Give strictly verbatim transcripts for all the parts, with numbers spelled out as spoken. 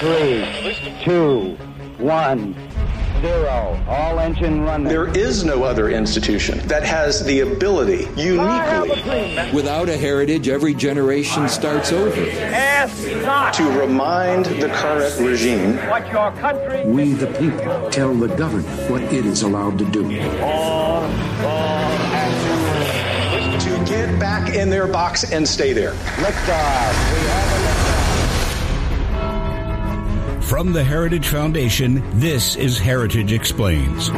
three, two, one, zero. All engine running. There is no other institution that has the ability uniquely. Without a heritage, every generation starts over. Ask not to remind the current regime what your country. We the people tell the government what it is allowed to do. All, all action. To get back in their box and stay there. Liftoff. We have a From the Heritage Foundation, this is Heritage Explains.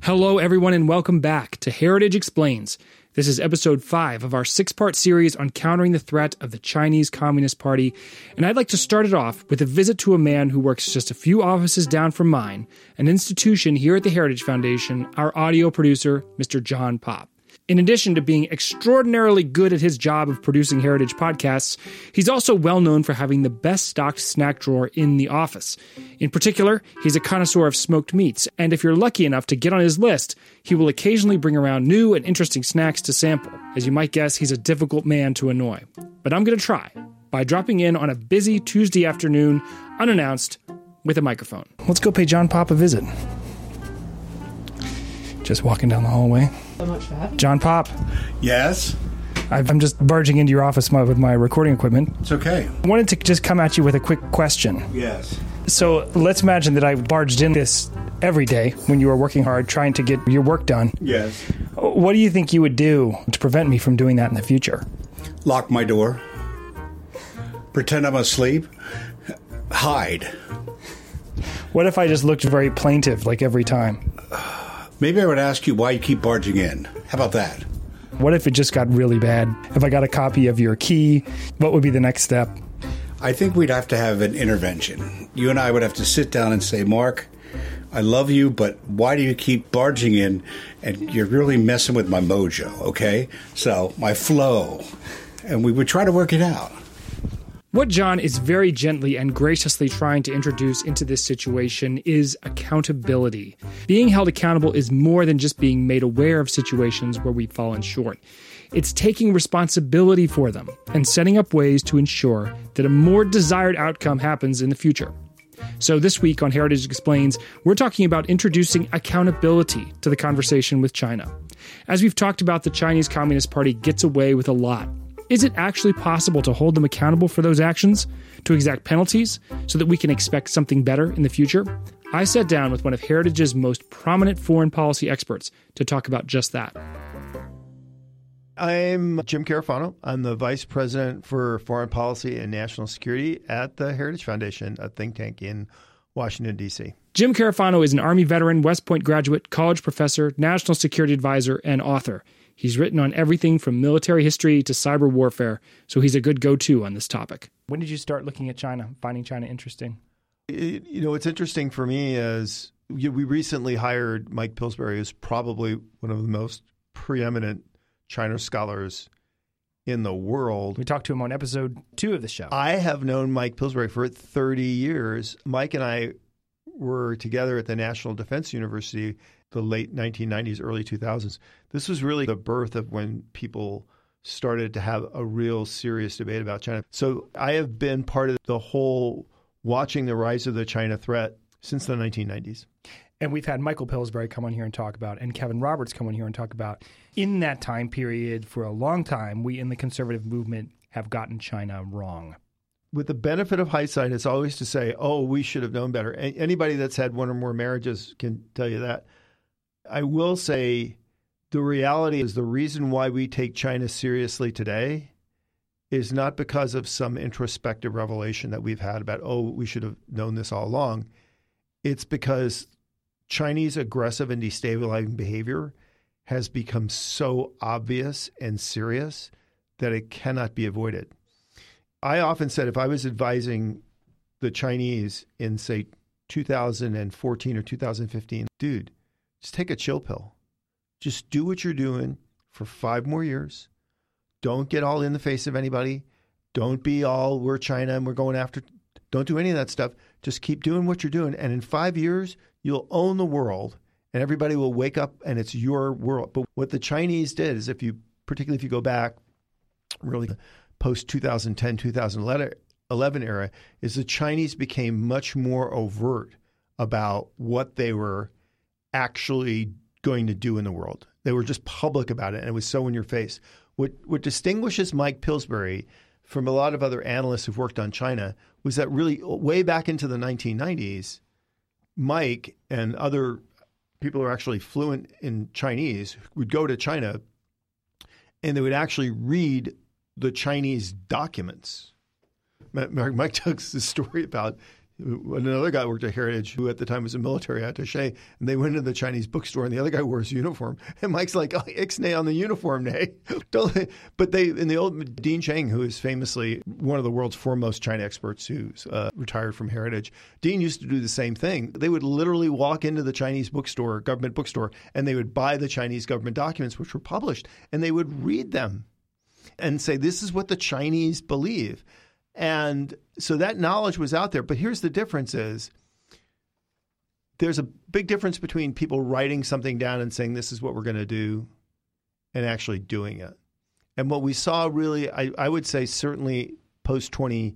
Hello, everyone, and welcome back to Heritage Explains. This is episode five of our six-part series on countering the threat of the Chinese Communist Party, and I'd like to start it off with a visit to a man who works just a few offices down from mine, an institution here at the Heritage Foundation, our audio producer, Mister John Popp. In addition to being extraordinarily good at his job of producing Heritage podcasts, he's also well known for having the best stocked snack drawer in the office. In particular, he's a connoisseur of smoked meats, and if you're lucky enough to get on his list, he will occasionally bring around new and interesting snacks to sample. As you might guess, he's a difficult man to annoy. But I'm going to try by dropping in on a busy Tuesday afternoon, unannounced, with a microphone. Let's go pay John Popp a visit. Just walking down the hallway. So much for that. John Popp. Yes? I'm just barging into your office with my recording equipment. It's okay. I wanted to just come at you with a quick question. Yes. So let's imagine that I barged in this every day when you were working hard trying to get your work done. Yes. What do you think you would do to prevent me from doing that in the future? Lock my door. Pretend I'm asleep. Hide. What if I just looked very plaintive like every time? Maybe I would ask you why you keep barging in. How about that? What if it just got really bad? If I got a copy of your key, what would be the next step? I think we'd have to have an intervention. You and I would have to sit down and say, Mark, I love you, but why do you keep barging in? And you're really messing with my mojo, okay? So, my flow. And we would try to work it out. What John is very gently and graciously trying to introduce into this situation is accountability. Being held accountable is more than just being made aware of situations where we've fallen short. It's taking responsibility for them and setting up ways to ensure that a more desired outcome happens in the future. So this week on Heritage Explains, we're talking about introducing accountability to the conversation with China. As we've talked about, the Chinese Communist Party gets away with a lot. Is it actually possible to hold them accountable for those actions, to exact penalties, so that we can expect something better in the future? I sat down with one of Heritage's most prominent foreign policy experts to talk about just that. I'm Jim Carafano. I'm the Vice President for Foreign Policy and National Security at the Heritage Foundation, a think tank in Washington, D C Jim Carafano is an Army veteran, West Point graduate, college professor, national security advisor, and author. He's written on everything from military history to cyber warfare, so he's a good go-to on this topic. When did you start looking at China, finding China interesting? It, you know, what's interesting for me is we recently hired Mike Pillsbury, who's probably one of the most preeminent China scholars in the world. We talked to him on episode two of the show. I have known Mike Pillsbury for thirty years. Mike and I were together at the National Defense University the late nineteen nineties, early two thousands. This was really the birth of when people started to have a real serious debate about China. So I have been part of the whole watching the rise of the China threat since the nineteen nineties. And we've had Michael Pillsbury come on here and talk about, and Kevin Roberts come on here and talk about. In that time period, for a long time, we in the conservative movement have gotten China wrong. With the benefit of hindsight, it's always to say, oh, we should have known better. A- anybody that's had one or more marriages can tell you that. I will say the reality is the reason why we take China seriously today is not because of some introspective revelation that we've had about, oh, we should have known this all along. It's because Chinese aggressive and destabilizing behavior has become so obvious and serious that it cannot be avoided. I often said if I was advising the Chinese in, say, two thousand fourteen or two thousand fifteen, dude, just take a chill pill. Just do what you're doing for five more years. Don't get all in the face of anybody. Don't be all, we're China and we're going after. Don't do any of that stuff. Just keep doing what you're doing. And in five years, you'll own the world and everybody will wake up and it's your world. But what the Chinese did is if you, particularly if you go back, really post-twenty ten, twenty eleven era is the Chinese became much more overt about what they were actually going to do in the world. They were just public about it, and it was so in your face. What what distinguishes Mike Pillsbury from a lot of other analysts who've worked on China was that really way back into the nineteen nineties, Mike and other people who are actually fluent in Chinese would go to China and they would actually read the Chinese documents. Mike tells this story about another guy worked at Heritage who at the time was a military attaché, and they went into the Chinese bookstore, and the other guy wore his uniform. And Mike's like, oh, ixnay on the uniform, nay. But they, in the old, Dean Cheng, who is famously one of the world's foremost China experts who's uh, retired from Heritage, Dean used to do the same thing. They would literally walk into the Chinese bookstore, government bookstore, and they would buy the Chinese government documents, which were published, and they would read them and say, this is what the Chinese believe. And so that knowledge was out there. But here's the difference is there's a big difference between people writing something down and saying this is what we're going to do and actually doing it. And what we saw really, I, I would say certainly post twenty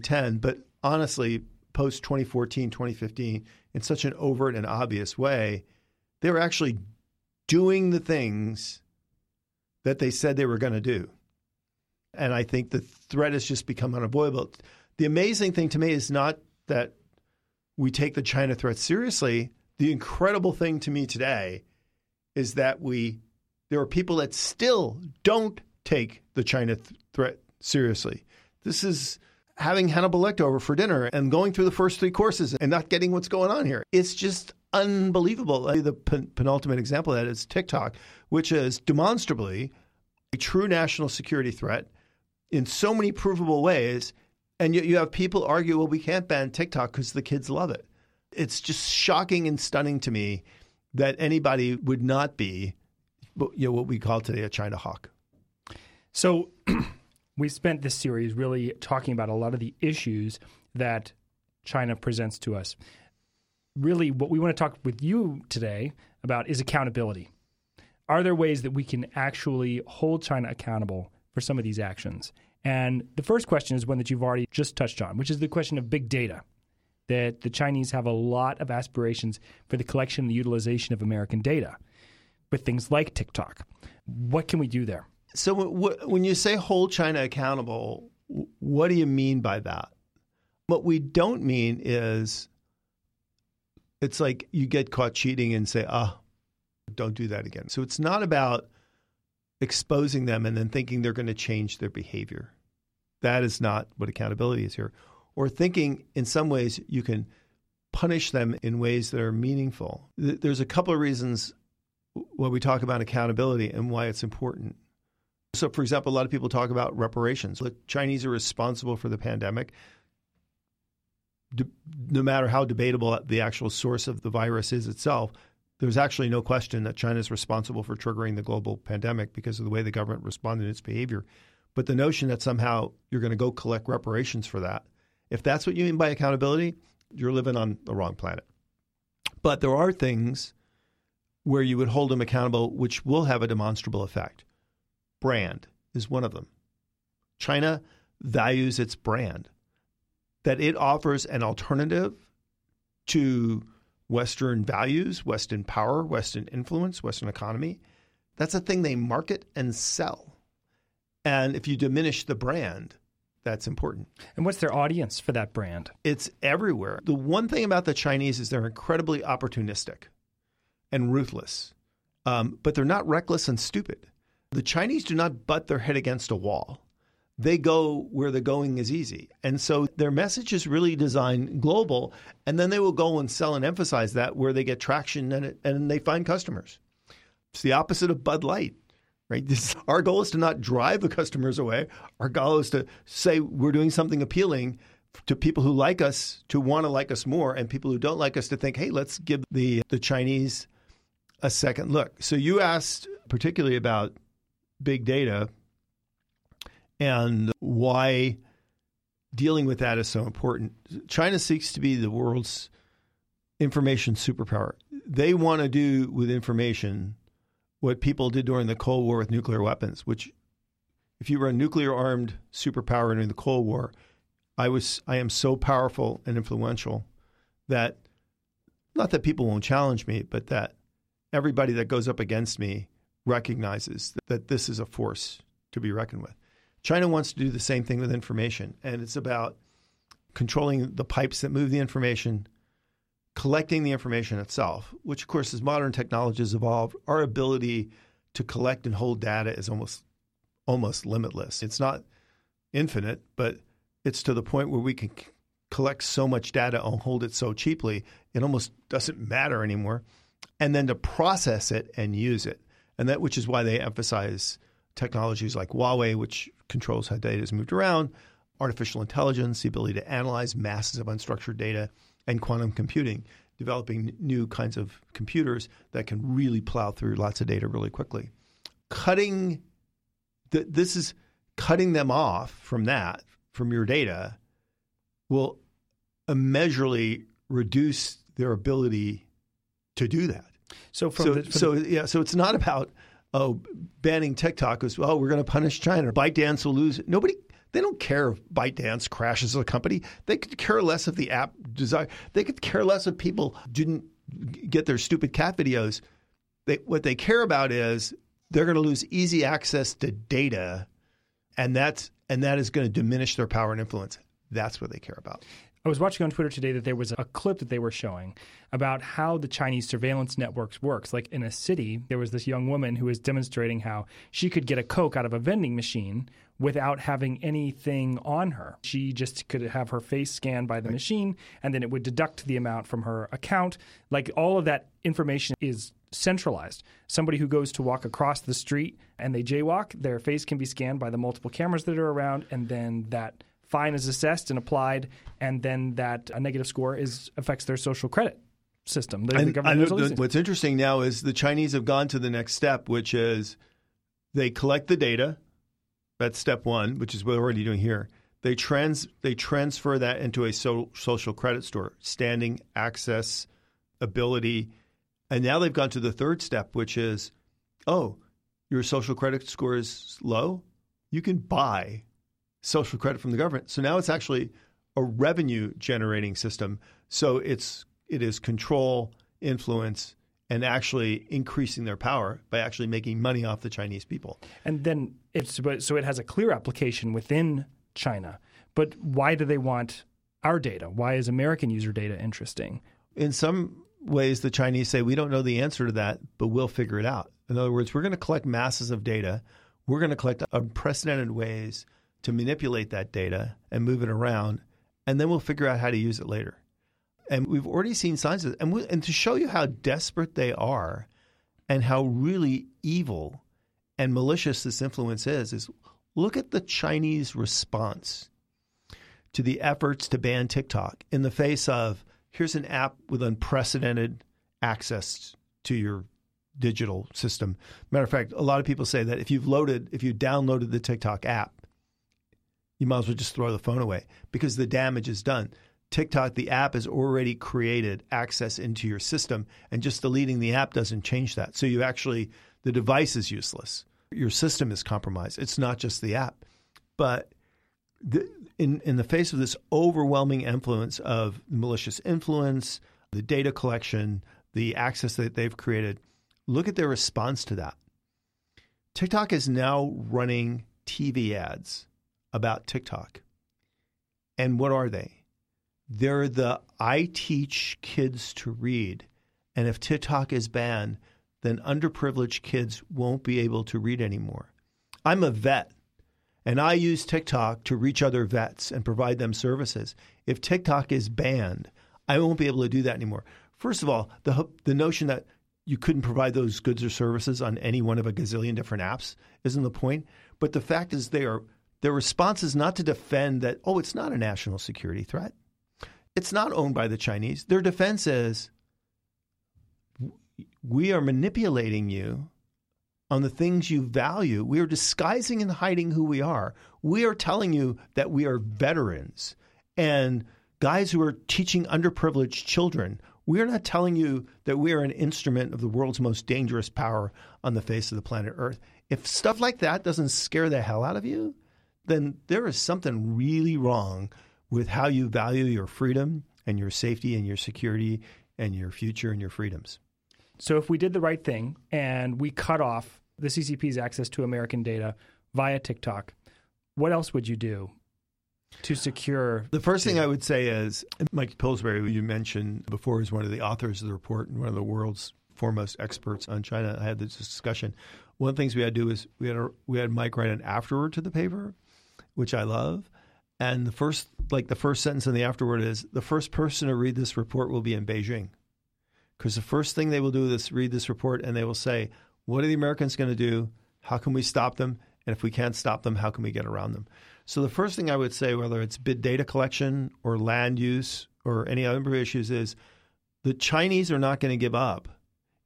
ten, but honestly post twenty fourteen, twenty fifteen, in such an overt and obvious way, they were actually doing the things that they said they were going to do. And I think the threat has just become unavoidable. The amazing thing to me is not that we take the China threat seriously. The incredible thing to me today is that we there are people that still don't take the China th- threat seriously. This is having Hannibal Lecter over for dinner and going through the first three courses and not getting what's going on here. It's just unbelievable. The pen- penultimate example of that is TikTok, which is demonstrably a true national security threat in so many provable ways, and yet you have people argue, well, we can't ban TikTok because the kids love it. It's just shocking and stunning to me that anybody would not be, you know, what we call today a China hawk. So we spent this series really talking about a lot of the issues that China presents to us. Really, what we want to talk with you today about is accountability. Are there ways that we can actually hold China accountable for some of these actions? And the first question is one that you've already just touched on, which is the question of big data, that the Chinese have a lot of aspirations for the collection and the utilization of American data with things like TikTok. What can we do there? So when you say hold China accountable, what do you mean by that? What we don't mean is it's like you get caught cheating and say, ah, oh, don't do that again. So it's not about exposing them and then thinking they're going to change their behavior. That is not what accountability is here. Or thinking in some ways you can punish them in ways that are meaningful. There's a couple of reasons why we talk about accountability and why it's important. So, for example, a lot of people talk about reparations. Look, Chinese are responsible for the pandemic. No matter how debatable the actual source of the virus is itself, there's actually no question that China is responsible for triggering the global pandemic because of the way the government responded to its behavior. But the notion that somehow you're going to go collect reparations for that, if that's what you mean by accountability, you're living on the wrong planet. But there are things where you would hold them accountable which will have a demonstrable effect. Brand is one of them. China values its brand, that it offers an alternative to Western values, Western power, Western influence, Western economy. That's a thing they market and sell. And if you diminish the brand, that's important. And what's their audience for that brand? It's everywhere. The one thing about the Chinese is they're incredibly opportunistic and ruthless, um, but they're not reckless and stupid. The Chinese do not butt their head against a wall. They go where the going is easy. And so their message is really designed global, and then they will go and sell and emphasize that where they get traction and, it, and they find customers. It's the opposite of Bud Light, right? This, our goal is to not drive the customers away. Our goal is to say we're doing something appealing to people who like us to want to like us more, and people who don't like us to think, hey, let's give the, the Chinese a second look. So you asked particularly about big data and why dealing with that is so important. China seeks to be the world's information superpower. They want to do with information what people did during the Cold War with nuclear weapons, which if you were a nuclear-armed superpower during the Cold War, I was, I am so powerful and influential that, not that people won't challenge me, but that everybody that goes up against me recognizes that this is a force to be reckoned with. China wants to do the same thing with information, and it's about controlling the pipes that move the information, collecting the information itself, which, of course, as modern technology has evolved, our ability to collect and hold data is almost almost limitless. It's not infinite, but it's to the point where we can c- collect so much data and hold it so cheaply, it almost doesn't matter anymore, and then to process it and use it. And that, which is why they emphasize technologies like Huawei, which controls how data is moved around, artificial intelligence, the ability to analyze masses of unstructured data, and quantum computing, developing new kinds of computers that can really plow through lots of data really quickly. Cutting the, this is cutting them off from that, from your data, will immeasurably reduce their ability to do that. So, from so, the, from so the... yeah, so it's not about oh banning TikTok. It's oh we're going to punish China. ByteDance will lose. Nobody. They don't care if ByteDance crashes a company. They could care less if the app desire. They could care less if people didn't get their stupid cat videos. They, what they care about is they're going to lose easy access to data, and that's and that is going to diminish their power and influence. That's what they care about. I was watching on Twitter today that there was a clip that they were showing about how the Chinese surveillance networks works. Like in a city, there was this young woman who was demonstrating how she could get a Coke out of a vending machine without having anything on her. She just could have her face scanned by the right. machine, and then it would deduct the amount from her account. Like all of that information is centralized. Somebody who goes to walk across the street and they jaywalk, their face can be scanned by the multiple cameras that are around, and then that fine is assessed and applied, and then that a negative score is affects their social credit system. The, and, the I, the, what's interesting now is the Chinese have gone to the next step, which is they collect the data. That's step one, which is what we're already doing here. They trans they transfer that into a so, social credit store, standing, access, ability. And now they've gone to the third step, which is, oh, your social credit score is low? You can buy social credit from the government. So now it's actually a revenue-generating system. So it's it is control, influence, and actually increasing their power by actually making money off the Chinese people. And then it's so it has a clear application within China. But why do they want our data? Why is American user data interesting? In some ways, the Chinese say, we don't know the answer to that, but we'll figure it out. In other words, we're going to collect masses of data. We're going to collect unprecedented ways to manipulate that data and move it around, and then we'll figure out how to use it later. And we've already seen signs of it. And, we, and to show you how desperate they are and how really evil and malicious this influence is, is look at the Chinese response to the efforts to ban TikTok in the face of, here's an app with unprecedented access to your digital system. Matter of fact, a lot of people say that if you've loaded, if you downloaded the TikTok app, you might as well just throw the phone away because the damage is done. TikTok, the app, has already created access into your system, and just deleting the app doesn't change that. So you actually, the device is useless. Your system is compromised. It's not just the app. But the, in, in the face of this overwhelming influence of malicious influence, the data collection, the access that they've created, look at their response to that. TikTok is now running T V ads about TikTok. And what are they? They're the I teach kids to read. And if TikTok is banned, then underprivileged kids won't be able to read anymore. I'm a vet, and I use TikTok to reach other vets and provide them services. If TikTok is banned, I won't be able to do that anymore. First of all, the the notion that you couldn't provide those goods or services on any one of a gazillion different apps isn't the point. But the fact is they are... Their response is not to defend that, oh, it's not a national security threat. It's not owned by the Chinese. Their defense is, we are manipulating you on the things you value. We are disguising and hiding who we are. We are telling you that we are veterans and guys who are teaching underprivileged children. We are not telling you that we are an instrument of the world's most dangerous power on the face of the planet Earth. If stuff like that doesn't scare the hell out of you, then there is something really wrong with how you value your freedom and your safety and your security and your future and your freedoms. So if we did the right thing and we cut off the C C P's access to American data via TikTok, what else would you do to secure? The first data? thing I would say is Mike Pillsbury, who you mentioned before, is one of the authors of the report and one of the world's foremost experts on China. I had this discussion. One of the things we had to do is we had a, we had Mike write an afterword to the paper, which I love. And the first, like the first sentence in the afterword is, the first person to read this report will be in Beijing. Because the first thing they will do is read this report and they will say, what are the Americans going to do? How can we stop them? And if we can't stop them, how can we get around them? So the first thing I would say, whether it's big data collection or land use or any other issues, is the Chinese are not going to give up.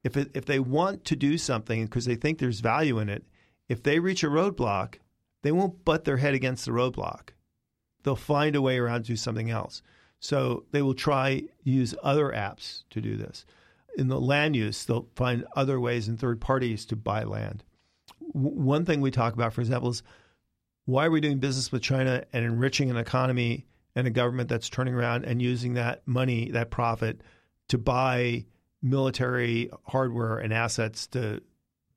If it, if they want to do something because they think there's value in it, if they reach a roadblock, they won't butt their head against the roadblock. They'll find a way around to do something else. So they will try use other apps to do this. In the land use, they'll find other ways and third parties to buy land. W- one thing we talk about, for example, is why are we doing business with China and enriching an economy and a government that's turning around and using that money, that profit, to buy military hardware and assets to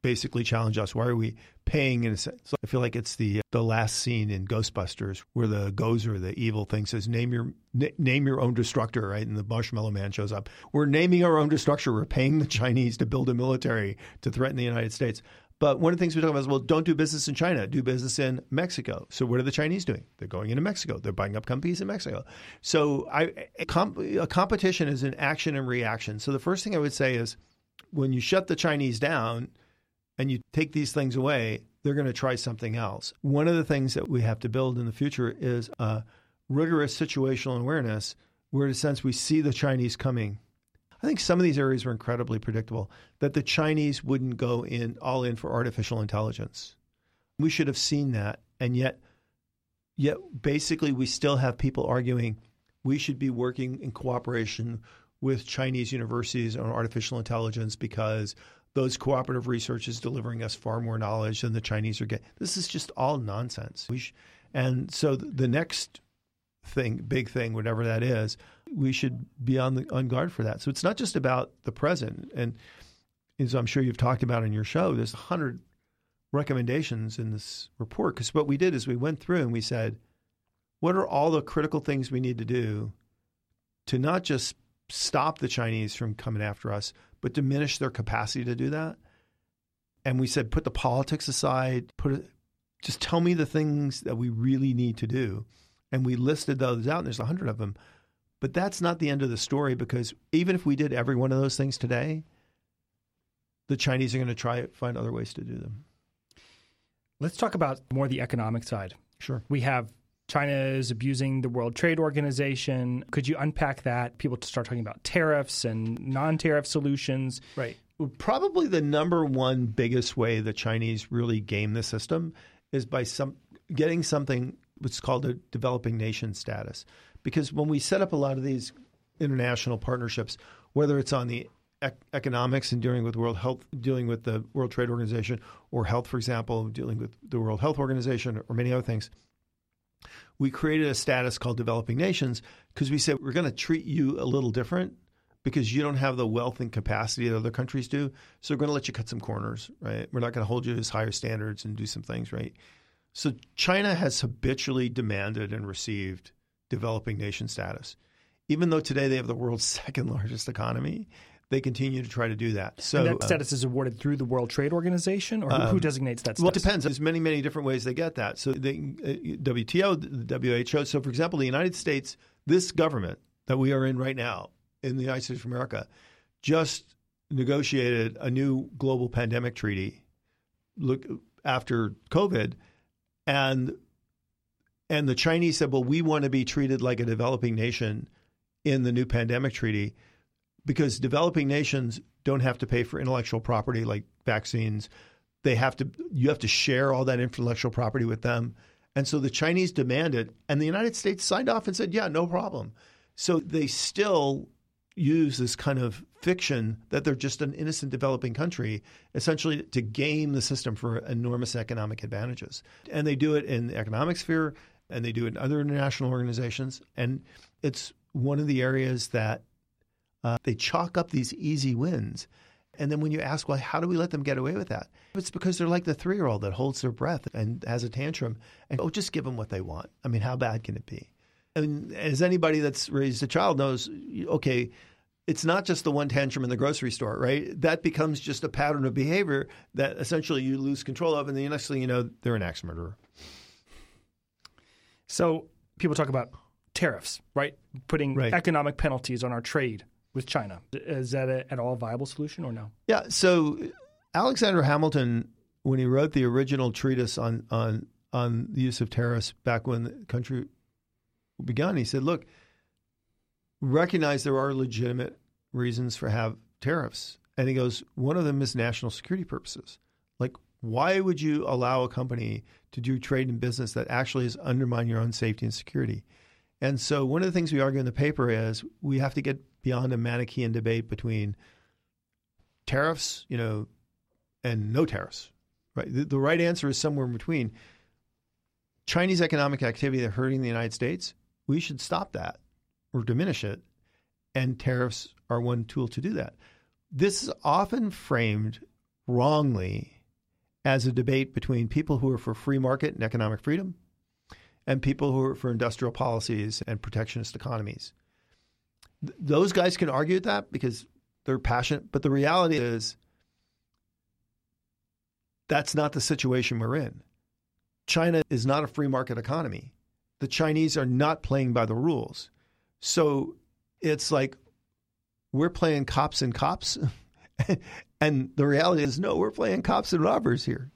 basically challenge us? Why are we paying in a sense? I feel like it's the the last scene in Ghostbusters where the Gozer, the evil thing, says, name your n- name your own destructor, right? And the Marshmallow Man shows up. We're naming our own destructor. We're paying the Chinese to build a military to threaten the United States. But one of the things we talk about is, well, don't do business in China. Do business in Mexico. So what are the Chinese doing? They're going into Mexico. They're buying up companies in Mexico. So I, a, comp- a competition is an action and reaction. So the first thing I would say is when you shut the Chinese down and you take these things away, they're going to try something else. One of the things that we have to build in the future is a rigorous situational awareness where, in a sense, we see the Chinese coming. I think some of these areas were incredibly predictable, that the Chinese wouldn't go in all in for artificial intelligence. We should have seen that, and yet, yet basically we still have people arguing we should be working in cooperation with Chinese universities on artificial intelligence because those cooperative research is delivering us far more knowledge than the Chinese are getting. This is just all nonsense. We sh- and so the next thing, big thing, whatever that is, we should be on the, on guard for that. So it's not just about the present. And as I'm sure you've talked about in your show, there's one hundred recommendations in this report. Because what we did is we went through and we said, what are all the critical things we need to do to not just stop the Chinese from coming after us, but diminish their capacity to do that? And we said, put the politics aside, put it, just tell me the things that we really need to do. And we listed those out, and there's one hundred of them. But that's not the end of the story, because even if we did every one of those things today, the Chinese are going to try to find other ways to do them. Let's talk about more the economic side. Sure. We have China is abusing the World Trade Organization. Could you unpack that? People start talking about tariffs and non-tariff solutions. Right. Probably the number one biggest way the Chinese really game the system is by some getting something what's called a developing nation status. Because when we set up a lot of these international partnerships, whether it's on the ec- economics and dealing with World Health, dealing with the World Trade Organization, or health, for example, dealing with the World Health Organization, or many other things, we created a status called developing nations because we said we're going to treat you a little different because you don't have the wealth and capacity that other countries do. So we're going to let you cut some corners, right? We're not going to hold you to higher standards and do some things, right? So China has habitually demanded and received developing nation status. Even though today they have the world's second largest economy, they continue to try to do that. So and that status um, is awarded through the World Trade Organization, or who, um, who designates that status? Well, it depends. There's many, many different ways they get that. So the uh, W T O, the W H O. So, for example, the United States, this government that we are in right now in the United States of America, just negotiated a new global pandemic treaty look after COVID, and And the Chinese said, well, we want to be treated like a developing nation in the new pandemic treaty because developing nations don't have to pay for intellectual property like vaccines. They have to – you have to share all that intellectual property with them. And so the Chinese demanded, and the United States signed off and said, yeah, no problem. So they still – use this kind of fiction that they're just an innocent developing country, essentially to game the system for enormous economic advantages. And they do it in the economic sphere, and they do it in other international organizations. And it's one of the areas that uh, they chalk up these easy wins. And then when you ask, well, how do we let them get away with that? It's because they're like the three-year-old that holds their breath and has a tantrum. And, oh, just give them what they want. I mean, how bad can it be? And as anybody that's raised a child knows, okay, it's not just the one tantrum in the grocery store, right? That becomes just a pattern of behavior that essentially you lose control of. And the next thing you know, they're an axe murderer. So people talk about tariffs, right? Putting right. economic penalties on our trade with China. Is that a, at all a viable solution or no? Yeah. So Alexander Hamilton, when he wrote the original treatise on on, on the use of tariffs back when the country begun, he said, look, recognize there are legitimate reasons for have tariffs. And he goes, one of them is national security purposes. Like, why would you allow a company to do trade and business that actually is undermine your own safety and security? And so one of the things we argue in the paper is we have to get beyond a Manichaean debate between tariffs, you know, and no tariffs, right? The, the right answer is somewhere in between. Chinese economic activity that's hurting the United States, we should stop that or diminish it, and tariffs are one tool to do that. This is often framed wrongly as a debate between people who are for free market and economic freedom and people who are for industrial policies and protectionist economies. Those guys can argue that because they're passionate, but the reality is that's not the situation we're in. China is not a free market economy. The Chinese are not playing by the rules. So it's like we're playing cops and cops, and the reality is, no, we're playing cops and robbers here.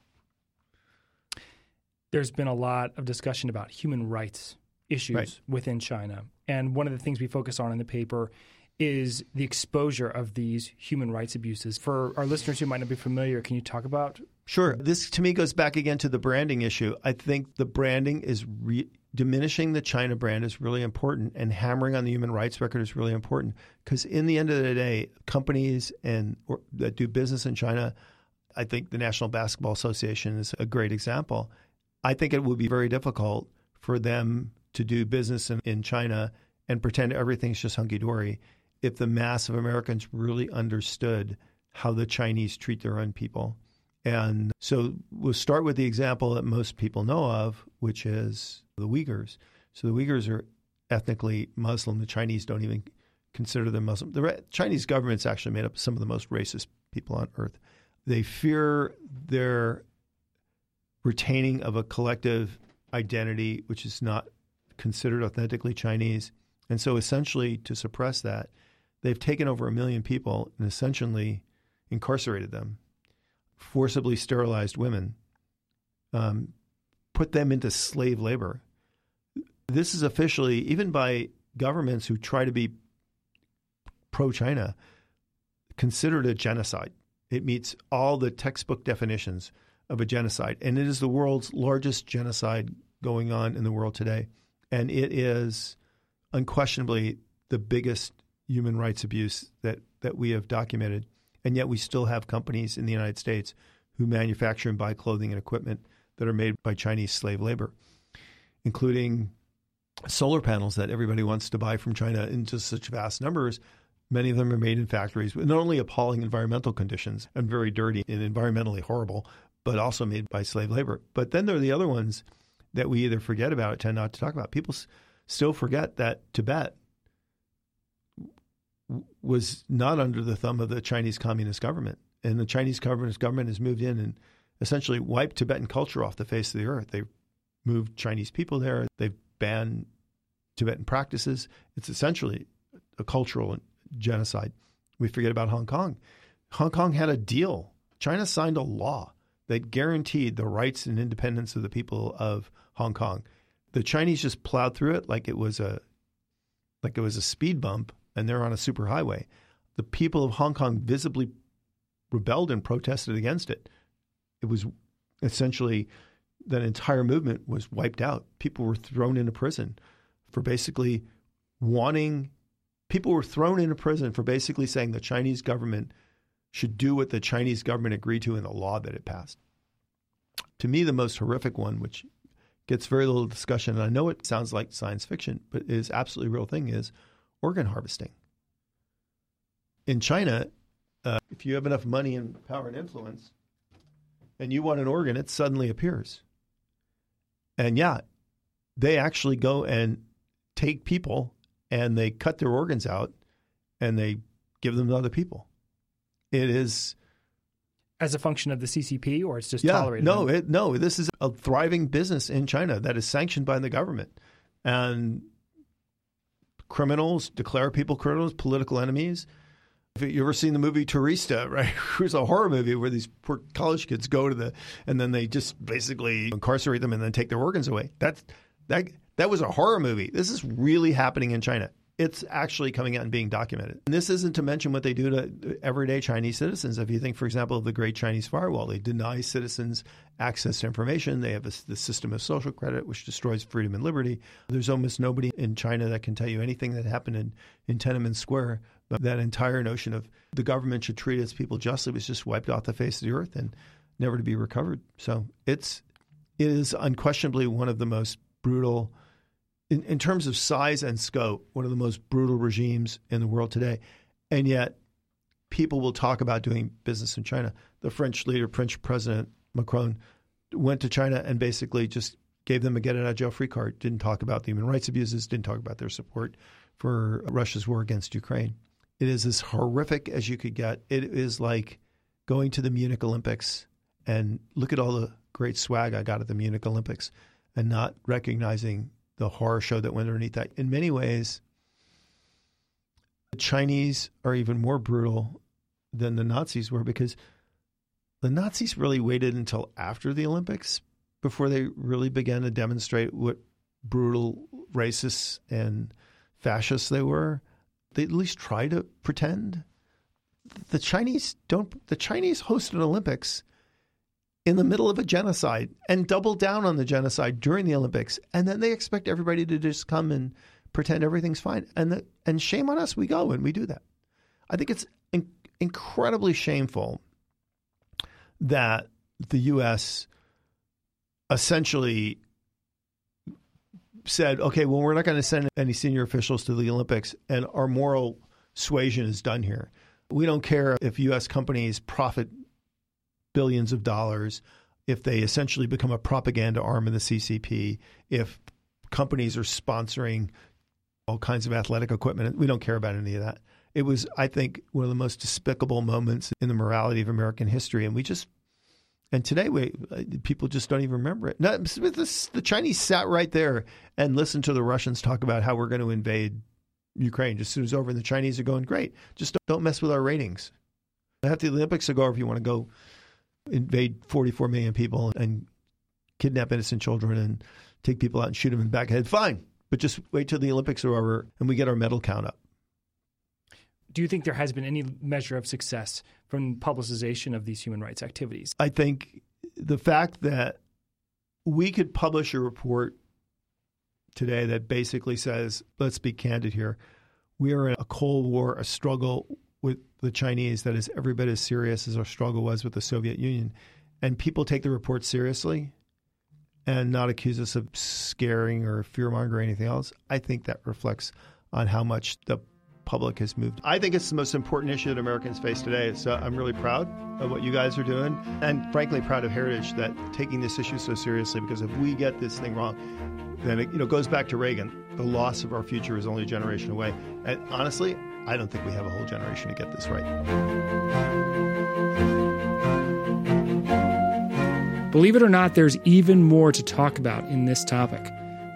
There's been a lot of discussion about human rights issues right. within China. And one of the things we focus on in the paper is the exposure of these human rights abuses. For our listeners who might not be familiar, can you talk about? Sure. This, to me, goes back again to the branding issue. I think the branding is re- diminishing the China brand is really important, and hammering on the human rights record is really important, because in the end of the day, companies and or, that do business in China, I think the National Basketball Association is a great example. I think it would be very difficult for them to do business in, in China and pretend everything's just hunky-dory if the mass of Americans really understood how the Chinese treat their own people. And so we'll start with the example that most people know of, which is the Uyghurs. So the Uyghurs are ethnically Muslim. The Chinese don't even consider them Muslim. The re- Chinese government's actually made up some of the most racist people on earth. They fear their retaining of a collective identity, which is not considered authentically Chinese. And so essentially to suppress that, they've taken over a million people and essentially incarcerated them, forcibly sterilized women, um, put them into slave labor. This is officially, even by governments who try to be pro-China, considered a genocide. It meets all the textbook definitions of a genocide. And it is the world's largest genocide going on in the world today. And it is unquestionably the biggest human rights abuse that, that we have documented. And yet we still have companies in the United States who manufacture and buy clothing and equipment that are made by Chinese slave labor, including solar panels that everybody wants to buy from China in just such vast numbers. Many of them are made in factories with not only appalling environmental conditions and very dirty and environmentally horrible, but also made by slave labor. But then there are the other ones that we either forget about or tend not to talk about. People s- still forget that Tibet w- was not under the thumb of the Chinese Communist government. And the Chinese Communist government has moved in and essentially wiped Tibetan culture off the face of the earth. They've moved Chinese people there. They've banned Tibetan practices. It's essentially a cultural genocide. We forget about Hong Kong. Hong Kong had a deal. China signed a law that guaranteed the rights and independence of the people of Hong Kong. The Chinese just plowed through it like it was a like it was a speed bump, and they're on a superhighway. The people of Hong Kong visibly rebelled and protested against it. It was essentially that entire movement was wiped out. People were thrown into prison for basically wanting People were thrown into prison for basically saying the Chinese government should do what the Chinese government agreed to in the law that it passed. To me, the most horrific one, which gets very little discussion, and I know it sounds like science fiction, but is absolutely real thing, is organ harvesting. In China, uh, if you have enough money and power and influence and you want an organ, it suddenly appears. And yeah, they actually go and take people and they cut their organs out and they give them to other people. It is... As a function of the C C P, or it's just yeah, tolerated? No, it, no, this is a thriving business in China that is sanctioned by the government. And criminals declare people criminals, political enemies. If you've ever seen the movie Turista, right? It was a horror movie where these poor college kids go to the – and then they just basically incarcerate them and then take their organs away. That's, that, that was a horror movie. This is really happening in China. It's actually coming out and being documented. And this isn't to mention what they do to everyday Chinese citizens. If you think, for example, of the Great Chinese Firewall, they deny citizens access to information. They have the system of social credit, which destroys freedom and liberty. There's almost nobody in China that can tell you anything that happened in, in Tiananmen Square. But that entire notion of the government should treat its people justly was just wiped off the face of the earth and never to be recovered. So it's, it is unquestionably one of the most brutal In, in terms of size and scope, one of the most brutal regimes in the world today. And yet people will talk about doing business in China. The French leader, French President Macron, went to China and basically just gave them a get-out-of-jail-free card, didn't talk about the human rights abuses, didn't talk about their support for Russia's war against Ukraine. It is as horrific as you could get. It is like going to the Munich Olympics and look at all the great swag I got at the Munich Olympics and not recognizing the horror show that went underneath that. In many ways, the Chinese are even more brutal than the Nazis were, because the Nazis really waited until after the Olympics before they really began to demonstrate what brutal racists and fascists they were. They at least try to pretend. The Chinese don't. The Chinese hosted Olympics in the middle of a genocide and double down on the genocide during the Olympics. And then they expect everybody to just come and pretend everything's fine. And the, and shame on us, we go and we do that. I think it's in, incredibly shameful that the U S essentially said, okay, well, we're not going to send any senior officials to the Olympics and our moral suasion is done here. We don't care if U S companies profit billions of dollars, if they essentially become a propaganda arm in the C C P, if companies are sponsoring all kinds of athletic equipment, we don't care about any of that. It was, I think, one of the most despicable moments in the morality of American history. And we just, and today we people just don't even remember it. No, this, the Chinese sat right there and listened to the Russians talk about how we're going to invade Ukraine just as soon as over. And the Chinese are going, great, just don't, don't mess with our ratings. After the Olympics are over, if you want to go invade forty-four million people and kidnap innocent children and take people out and shoot them in the back of the head, fine. But just wait till the Olympics are over and we get our medal count up. Do you think there has been any measure of success from publicization of these human rights activities? I think the fact that we could publish a report today that basically says, let's be candid here, we are in a Cold War, a struggle with the Chinese that is every bit as serious as our struggle was with the Soviet Union. And people take the report seriously and not accuse us of scaring or fear-mongering or anything else. I think that reflects on how much the public has moved. I think it's the most important issue that Americans face today. So I'm really proud of what you guys are doing, and frankly proud of Heritage that taking this issue so seriously, because if we get this thing wrong, then it you know, goes back to Reagan. The loss of our future is only a generation away. And honestly, I don't think we have a whole generation to get this right. Believe it or not, there's even more to talk about in this topic.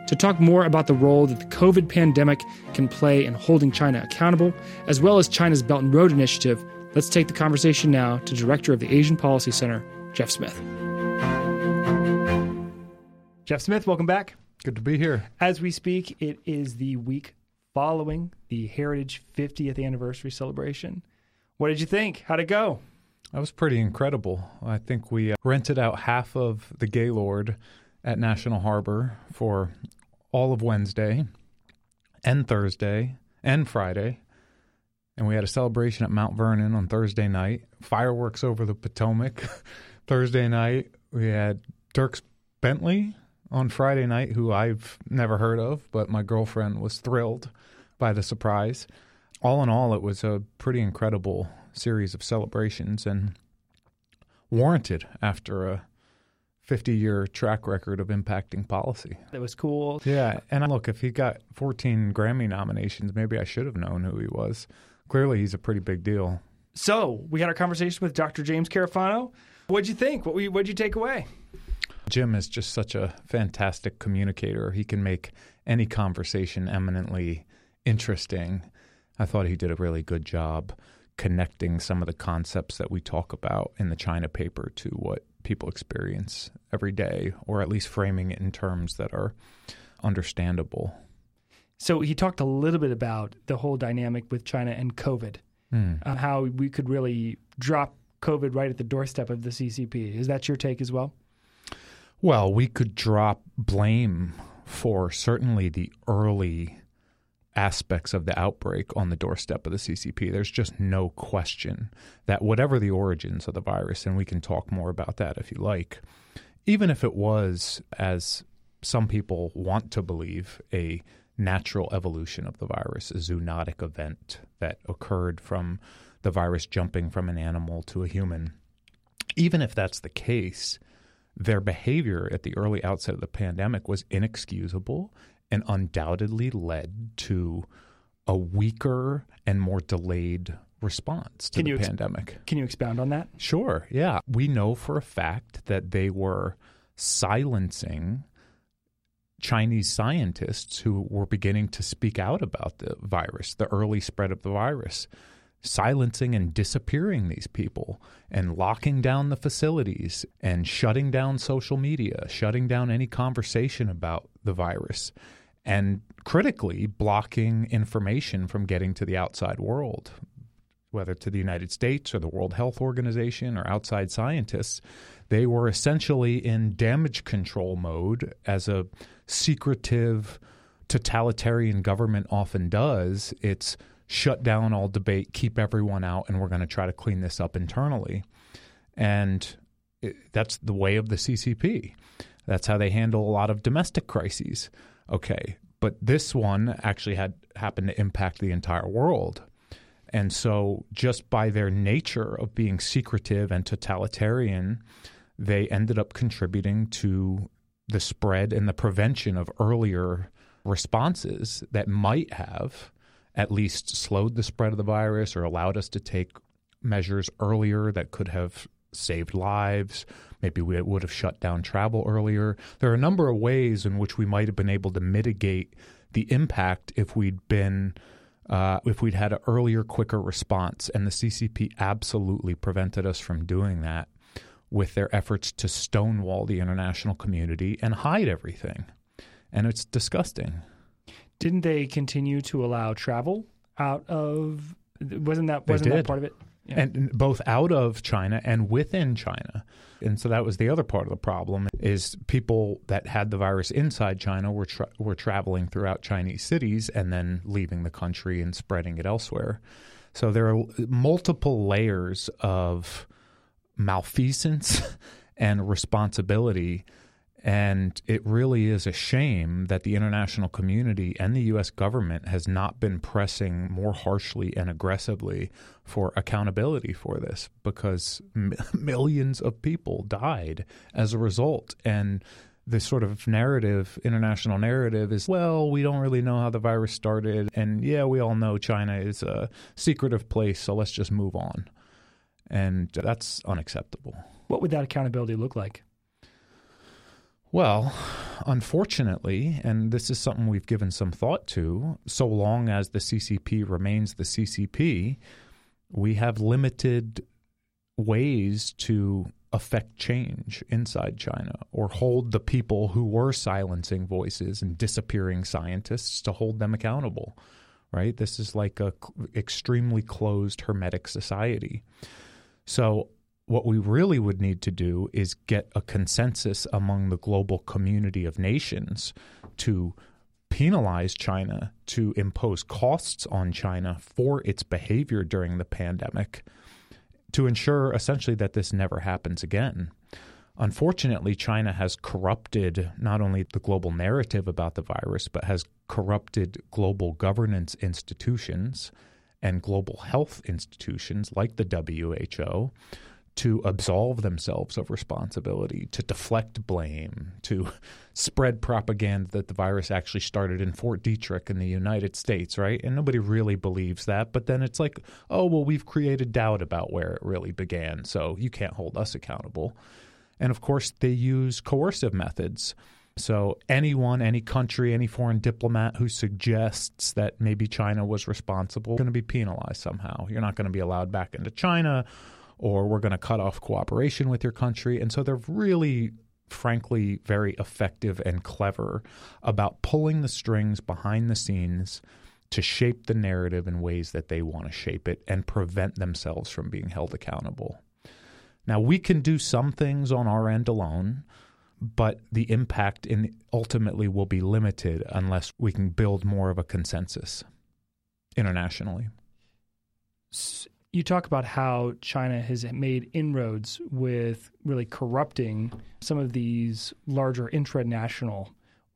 To talk more about the role that the COVID pandemic can play in holding China accountable, as well as China's Belt and Road Initiative, let's take the conversation now to Director of the Asian Policy Center, Jeff Smith. Jeff Smith, welcome back. Good to be here. As we speak, it is the week following the Heritage fiftieth anniversary celebration. What did you think? How'd it go? That was pretty incredible. I think we rented out half of the Gaylord at National Harbor for all of Wednesday and Thursday and Friday. And we had a celebration at Mount Vernon on Thursday night, fireworks over the Potomac Thursday night. We had Dierks Bentley on Friday night, who I've never heard of, but my girlfriend was thrilled by the surprise. All in all, it was a pretty incredible series of celebrations and warranted after a fifty-year track record of impacting policy. That was cool. Yeah. And look, if he got fourteen Grammy nominations, maybe I should have known who he was. Clearly, he's a pretty big deal. So we had our conversation with Doctor James Carafano. What'd you think? What what'd you take away? Jim is just such a fantastic communicator. He can make any conversation eminently interesting. I thought he did a really good job connecting some of the concepts that we talk about in the China paper to what people experience every day, or at least framing it in terms that are understandable. So he talked a little bit about the whole dynamic with China and COVID, mm. uh, how we could really drop COVID right at the doorstep of the C C P. Is that your take as well? Well, we could drop blame for certainly the early aspects of the outbreak on the doorstep of the C C P. There's just no question that whatever the origins of the virus, and we can talk more about that if you like, even if it was, as some people want to believe, a natural evolution of the virus, a zoonotic event that occurred from the virus jumping from an animal to a human, even if that's the case, their behavior at the early outset of the pandemic was inexcusable and undoubtedly led to a weaker and more delayed response to the pandemic. Can you expound on that? Sure, yeah. We know for a fact that they were silencing Chinese scientists who were beginning to speak out about the virus, the early spread of the virus, silencing and disappearing these people and locking down the facilities and shutting down social media, shutting down any conversation about the virus, and critically blocking information from getting to the outside world, whether to the United States or the World Health Organization or outside scientists. They were essentially in damage control mode, as a secretive totalitarian government often does. It's shut down all debate, keep everyone out, and we're going to try to clean this up internally. And it, that's the way of the C C P. That's how they handle a lot of domestic crises. Okay, but this one actually had happened to impact the entire world. And so just by their nature of being secretive and totalitarian, they ended up contributing to the spread and the prevention of earlier responses that might have at least slowed the spread of the virus or allowed us to take measures earlier that could have saved lives. Maybe we would have shut down travel earlier. There are a number of ways in which we might have been able to mitigate the impact if we'd been uh, if we'd had an earlier, quicker response. And the C C P absolutely prevented us from doing that with their efforts to stonewall the international community and hide everything. And it's disgusting. Didn't they continue to allow travel out of – wasn't that wasn't that part of it? Yeah. And both out of China and within China. And so that was the other part of the problem, is people that had the virus inside China were tra- were traveling throughout Chinese cities and then leaving the country and spreading it elsewhere. So there are multiple layers of malfeasance and responsibility. And it really is a shame that the international community and the U S government has not been pressing more harshly and aggressively for accountability for this, because m- millions of people died as a result. And this sort of narrative, international narrative, is, well, we don't really know how the virus started. And yeah, we all know China is a secretive place, so let's just move on. And that's unacceptable. What would that accountability look like? Well, unfortunately, and this is something we've given some thought to, so long as the C C P remains the C C P, we have limited ways to affect change inside China, or hold the people who were silencing voices and disappearing scientists, to hold them accountable, right? This is like an extremely closed, hermetic society. So what we really would need to do is get a consensus among the global community of nations to penalize China, to impose costs on China for its behavior during the pandemic, to ensure essentially that this never happens again. Unfortunately, China has corrupted not only the global narrative about the virus, but has corrupted global governance institutions and global health institutions like the W H O to absolve themselves of responsibility, to deflect blame, to spread propaganda that the virus actually started in Fort Detrick in the United States, right? And nobody really believes that. But then it's like, oh, well, we've created doubt about where it really began, so you can't hold us accountable. And of course, they use coercive methods. So anyone, any country, any foreign diplomat who suggests that maybe China was responsible is going to be penalized somehow. You're not going to be allowed back into China, or we're going to cut off cooperation with your country. And so they're really, frankly, very effective and clever about pulling the strings behind the scenes to shape the narrative in ways that they want to shape it and prevent themselves from being held accountable. Now, we can do some things on our end alone, but the impact in ultimately will be limited unless we can build more of a consensus internationally. You talk about how China has made inroads with really corrupting some of these larger intranational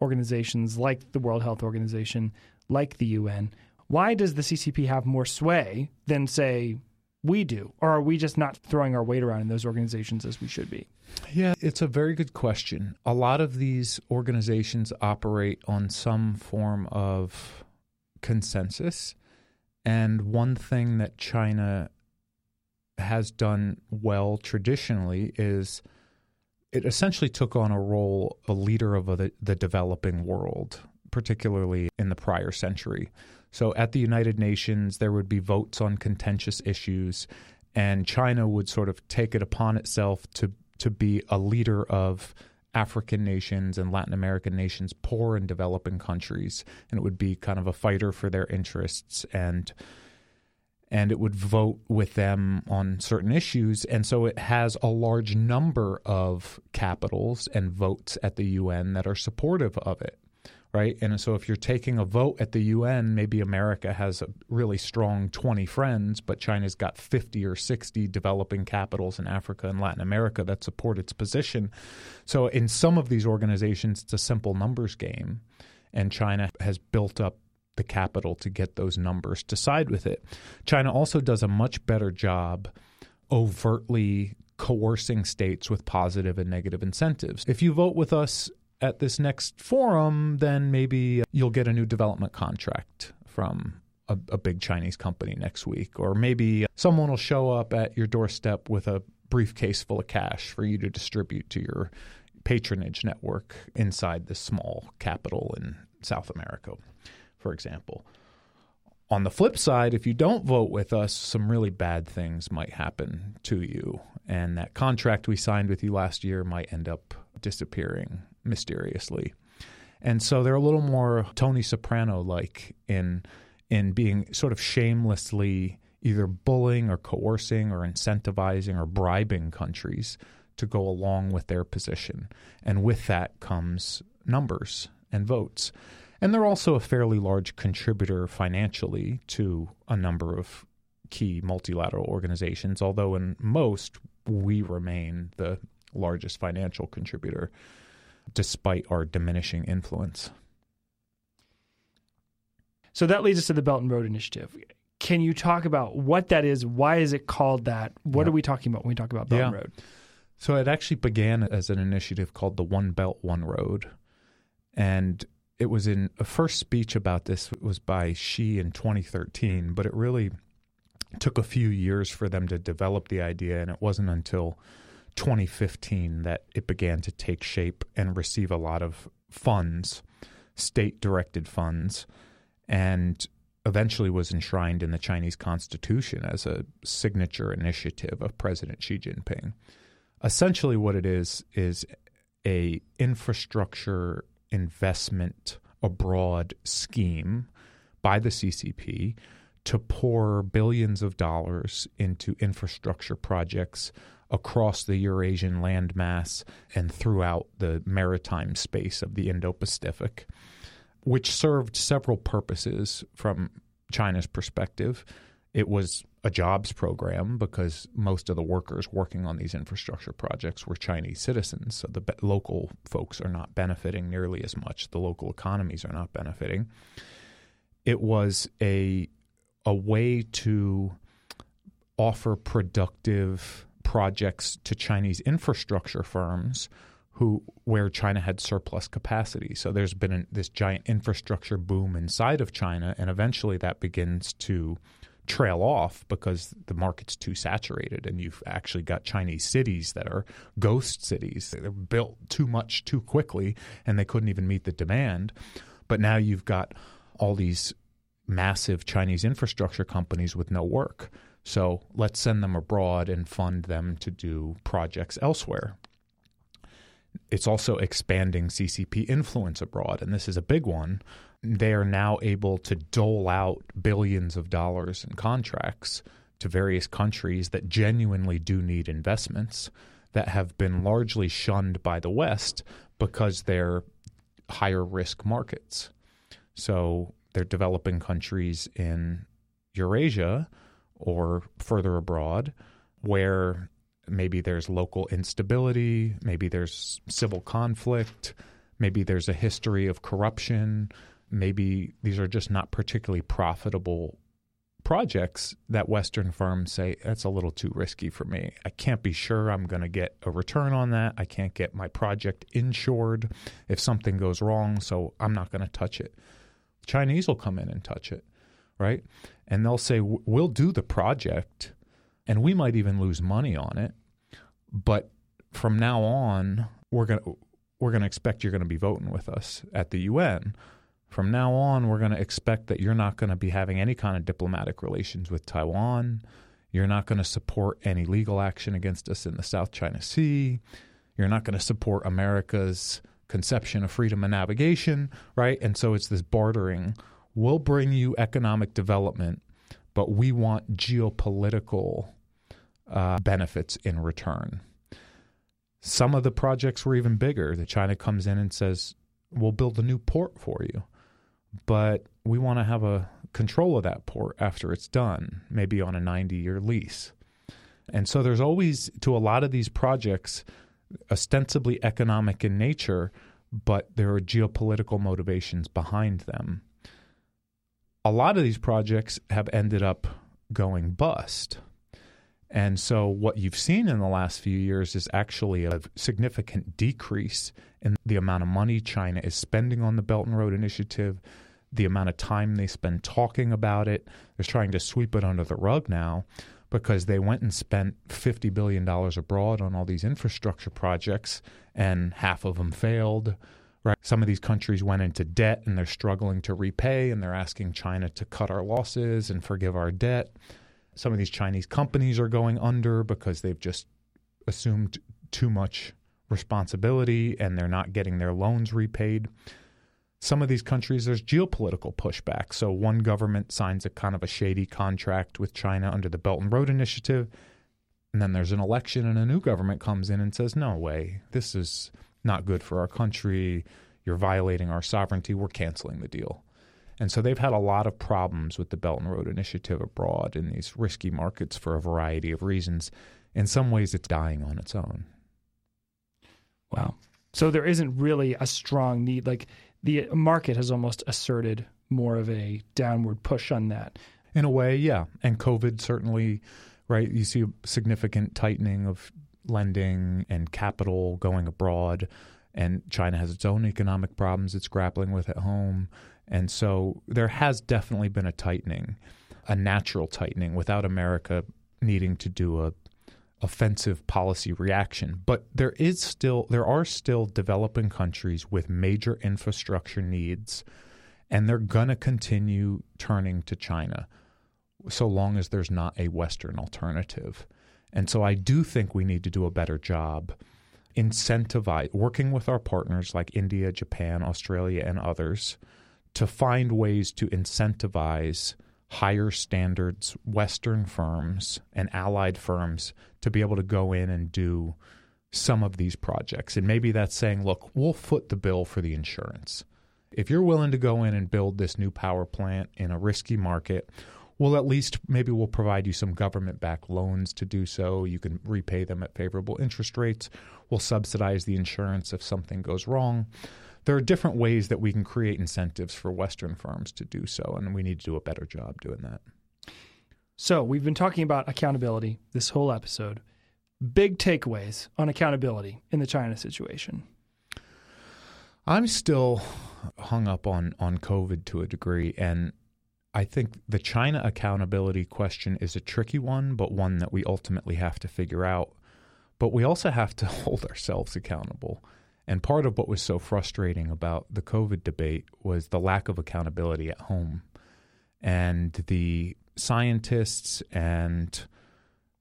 organizations like the World Health Organization, like the U N. Why does the C C P have more sway than, say, we do? Or are we just not throwing our weight around in those organizations as we should be? Yeah, it's a very good question. A lot of these organizations operate on some form of consensus. And one thing that China has done well traditionally is it essentially took on a role, a leader of the, the developing world, particularly in the prior century. So at the United Nations, there would be votes on contentious issues, and China would sort of take it upon itself to, to be a leader of African nations and Latin American nations, poor and developing countries, and it would be kind of a fighter for their interests, and and it would vote with them on certain issues. And so it has a large number of capitals and votes at the U N that are supportive of it. Right. And so if you're taking a vote at the U N, maybe America has a really strong twenty friends, but China's got fifty or sixty developing capitals in Africa and Latin America that support its position. So in some of these organizations, it's a simple numbers game, and China has built up the capital to get those numbers to side with it. China also does a much better job overtly coercing states with positive and negative incentives. If you vote with us at this next forum, then maybe you'll get a new development contract from a, a big Chinese company next week. Or maybe someone will show up at your doorstep with a briefcase full of cash for you to distribute to your patronage network inside this small capital in South America, for example. On the flip side, if you don't vote with us, some really bad things might happen to you. And that contract we signed with you last year might end up disappearing mysteriously. And so they're a little more Tony Soprano-like in in being sort of shamelessly either bullying or coercing or incentivizing or bribing countries to go along with their position. And with that comes numbers and votes. And they're also a fairly large contributor financially to a number of key multilateral organizations, although in most, we remain the largest financial contributor despite our diminishing influence. So that leads us to the Belt and Road Initiative. Can you talk about what that is? Why is it called that? What yeah. are we talking about when we talk about Belt yeah. and Road? So it actually began as an initiative called the One Belt, One Road. And it was in a first speech about this, it was by Xi in twenty thirteen, but it really took a few years for them to develop the idea, and it wasn't until twenty fifteen that it began to take shape and receive a lot of funds, state-directed funds, and eventually was enshrined in the Chinese Constitution as a signature initiative of President Xi Jinping. Essentially what it is is a infrastructure investment abroad scheme by the C C P to pour billions of dollars into infrastructure projects across the Eurasian landmass and throughout the maritime space of the Indo-Pacific which served several purposes from China's perspective. It was a jobs program because most of the workers working on these infrastructure projects were Chinese citizens, so the be- local folks are not benefiting nearly as much. The local economies are not benefiting. It was a a way to offer productive projects to Chinese infrastructure firms who where China had surplus capacity. So there's been an, this giant infrastructure boom inside of China, and eventually that begins to trail off because the market's too saturated, and you've actually got Chinese cities that are ghost cities. They're built too much too quickly, and they couldn't even meet the demand. But now you've got all these massive Chinese infrastructure companies with no work. So let's send them abroad and fund them to do projects elsewhere. It's also expanding C C P influence abroad, and this is a big one. They are now able to dole out billions of dollars in contracts to various countries that genuinely do need investments that have been largely shunned by the West because they're higher risk markets. So they're developing countries in Eurasia or further abroad where maybe there's local instability, maybe there's civil conflict, maybe there's a history of corruption, maybe these are just not particularly profitable projects that Western firms say, that's a little too risky for me. I can't be sure I'm going to get a return on that. I can't get my project insured if something goes wrong, so I'm not going to touch it. Chinese will come in and touch it, right? And they'll say, we'll do the project, and we might even lose money on it, but from now on, we're going to we're going to expect you're going to be voting with us at the U N. From now on, we're going to expect that you're not going to be having any kind of diplomatic relations with Taiwan. You're not going to support any legal action against us in the South China Sea. You're not going to support America's conception of freedom and navigation, right? And so it's this bartering. We'll bring you economic development, but we want geopolitical uh, benefits in return. Some of the projects were even bigger. The China comes in and says, we'll build a new port for you, but we want to have a control of that port after it's done, maybe on a ninety-year lease. And so there's always, to a lot of these projects, ostensibly economic in nature, but there are geopolitical motivations behind them. A lot of these projects have ended up going bust. And so what you've seen in the last few years is actually a significant decrease in the amount of money China is spending on the Belt and Road Initiative, the amount of time they spend talking about it. They're trying to sweep it under the rug now because they went and spent fifty billion dollars abroad on all these infrastructure projects, and half of them failed. Right. Some of these countries went into debt and they're struggling to repay, and they're asking China to cut our losses and forgive our debt. Some of these Chinese companies are going under because they've just assumed too much responsibility and they're not getting their loans repaid. Some of these countries, there's geopolitical pushback. So one government signs a kind of a shady contract with China under the Belt and Road Initiative, and then there's an election and a new government comes in and says, no way, this is not good for our country, you're violating our sovereignty, we're canceling the deal. And so they've had a lot of problems with the Belt and Road Initiative abroad in these risky markets for a variety of reasons. In some ways, it's dying on its own. Wow. So there isn't really a strong need. Like, the market has almost asserted more of a downward push on that. In a way, yeah. And COVID certainly, right, you see a significant tightening of lending and capital going abroad, and China has its own economic problems it's grappling with at home. And so there has definitely been a tightening, a natural tightening, without America needing to do a offensive policy reaction. But there is still there are still developing countries with major infrastructure needs, and they're going to continue turning to China so long as there's not a Western alternative. And so I do think we need to do a better job incentivize working with our partners like India, Japan, Australia, and others to find ways to incentivize higher standards Western firms and allied firms to be able to go in and do some of these projects. And maybe that's saying, look, we'll foot the bill for the insurance. if you're willing to go in and build this new power plant in a risky market, well, at least maybe we'll provide you some government-backed loans to do so. You can repay them at favorable interest rates. We'll subsidize the insurance if something goes wrong. There are different ways that we can create incentives for Western firms to do so, and we need to do a better job doing that. So we've been talking about accountability this whole episode. Big takeaways on accountability in the China situation. I'm still hung up on, on COVID to a degree, and I think the China accountability question is a tricky one, but one that we ultimately have to figure out. But we also have to hold ourselves accountable. And part of what was so frustrating about the COVID debate was the lack of accountability at home. And the scientists and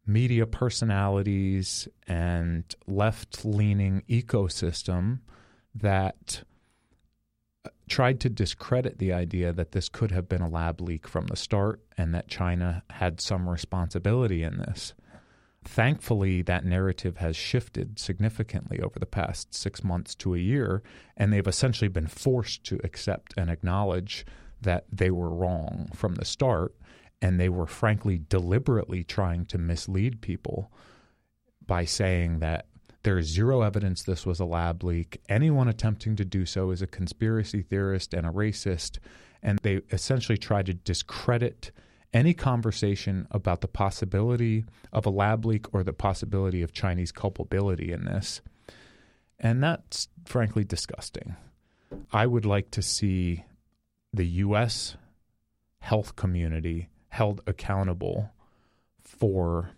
media personalities and left-leaning ecosystem that tried to discredit the idea that this could have been a lab leak from the start and that China had some responsibility in this. Thankfully, that narrative has shifted significantly over the past six months to a year, and they've essentially been forced to accept and acknowledge that they were wrong from the start, and they were frankly deliberately trying to mislead people by saying that there is zero evidence this was a lab leak. Anyone attempting to do so is a conspiracy theorist and a racist, and they essentially tried to discredit any conversation about the possibility of a lab leak or the possibility of Chinese culpability in this. And that's frankly disgusting. I would like to see the U S health community held accountable for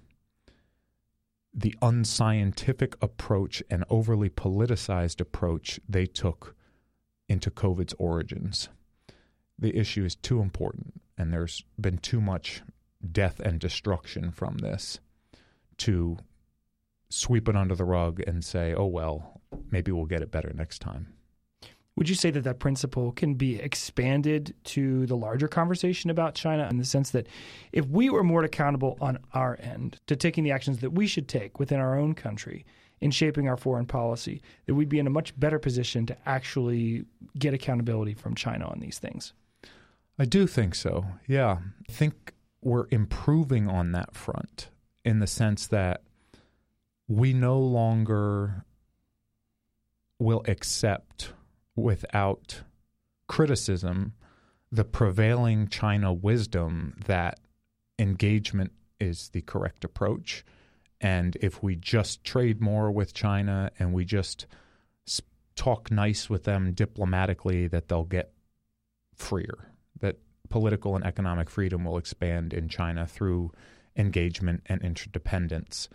the unscientific approach and overly politicized approach they took into COVID's origins. The issue is too important, and there's been too much death and destruction from this to sweep it under the rug and say, oh, well, maybe we'll get it better next time. Would you say that that principle can be expanded to the larger conversation about China in the sense that if we were more accountable on our end to taking the actions that we should take within our own country in shaping our foreign policy, that we'd be in a much better position to actually get accountability from China on these things? I do think so, yeah. I think we're improving on that front in the sense that we no longer will accept without criticism the prevailing China wisdom that engagement is the correct approach. And if we just trade more with China and we just talk nice with them diplomatically, that they'll get freer, that political and economic freedom will expand in China through engagement and interdependence.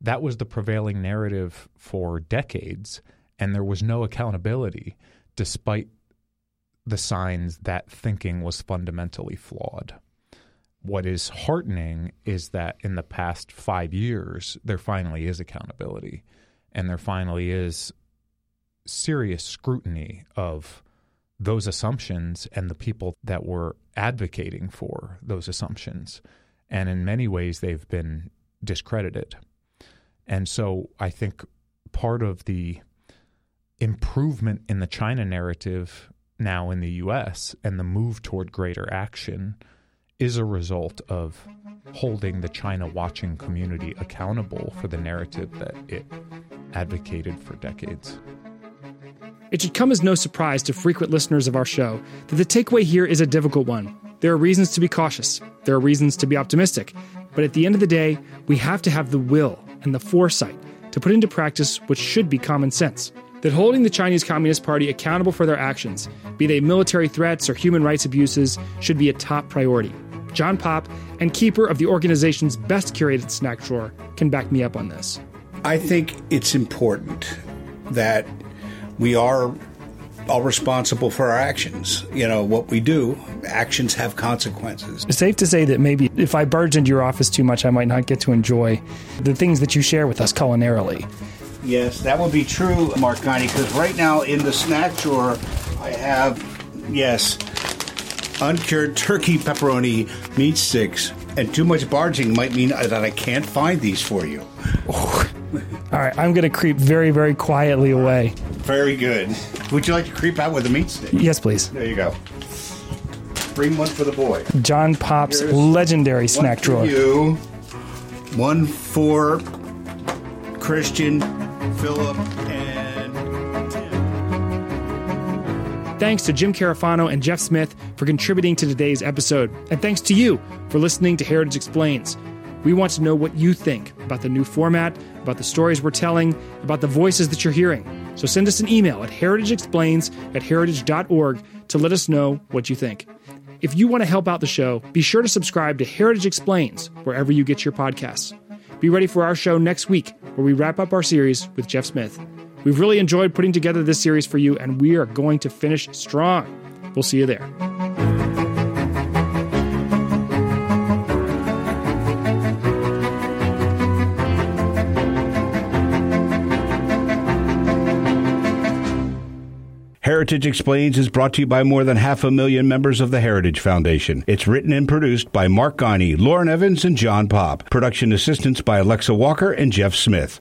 That was the prevailing narrative for decades. And there was no accountability despite the signs that thinking was fundamentally flawed. What is heartening is that in the past five years, there finally is accountability, and there finally is serious scrutiny of those assumptions and the people that were advocating for those assumptions. And in many ways, they've been discredited. And so I think part of the improvement in the China narrative now in the U S and the move toward greater action is a result of holding the China watching community accountable for the narrative that it advocated for decades. It should come as no surprise to frequent listeners of our show that the takeaway here is a difficult one. There are reasons to be cautious. There are reasons to be optimistic. But at the end of the day, we have to have the will and the foresight to put into practice what should be common sense. That holding the Chinese Communist Party accountable for their actions, be they military threats or human rights abuses, should be a top priority. John Popp, and keeper of the organization's best curated snack drawer, can back me up on this. I think it's important that we are all responsible for our actions. You know, what we do, actions have consequences. It's safe to say that maybe if I barged into your office too much, I might not get to enjoy the things that you share with us culinarily. Yes, that would be true, Mark Guiney, because right now in the snack drawer, I have, yes, uncured turkey pepperoni meat sticks, and too much barging might mean that I can't find these for you. All right, I'm going to creep very, very quietly away. Very good. Would you like to creep out with a meat stick? Yes, please. There you go. Bring one for the boy. John Popp's Here's legendary snack one drawer. For you, one for Christian, Philip, and Tim. Thanks to Jim Carafano and Jeff Smith for contributing to today's episode. And thanks to you for listening to Heritage Explains. We want to know what you think about the new format, about the stories we're telling, about the voices that you're hearing. So send us an email at heritageexplains at heritage dot org to let us know what you think. If you want to help out the show, be sure to subscribe to Heritage Explains wherever you get your podcasts. Be ready for our show next week, where we wrap up our series with Jeff Smith. We've really enjoyed putting together this series for you, and we are going to finish strong. We'll see you there. Heritage Explains is brought to you by more than half a million members of the Heritage Foundation. It's written and produced by Mark Guiney, Lauren Evans, and John Popp. Production assistance by Alexa Walker and Jeff Smith.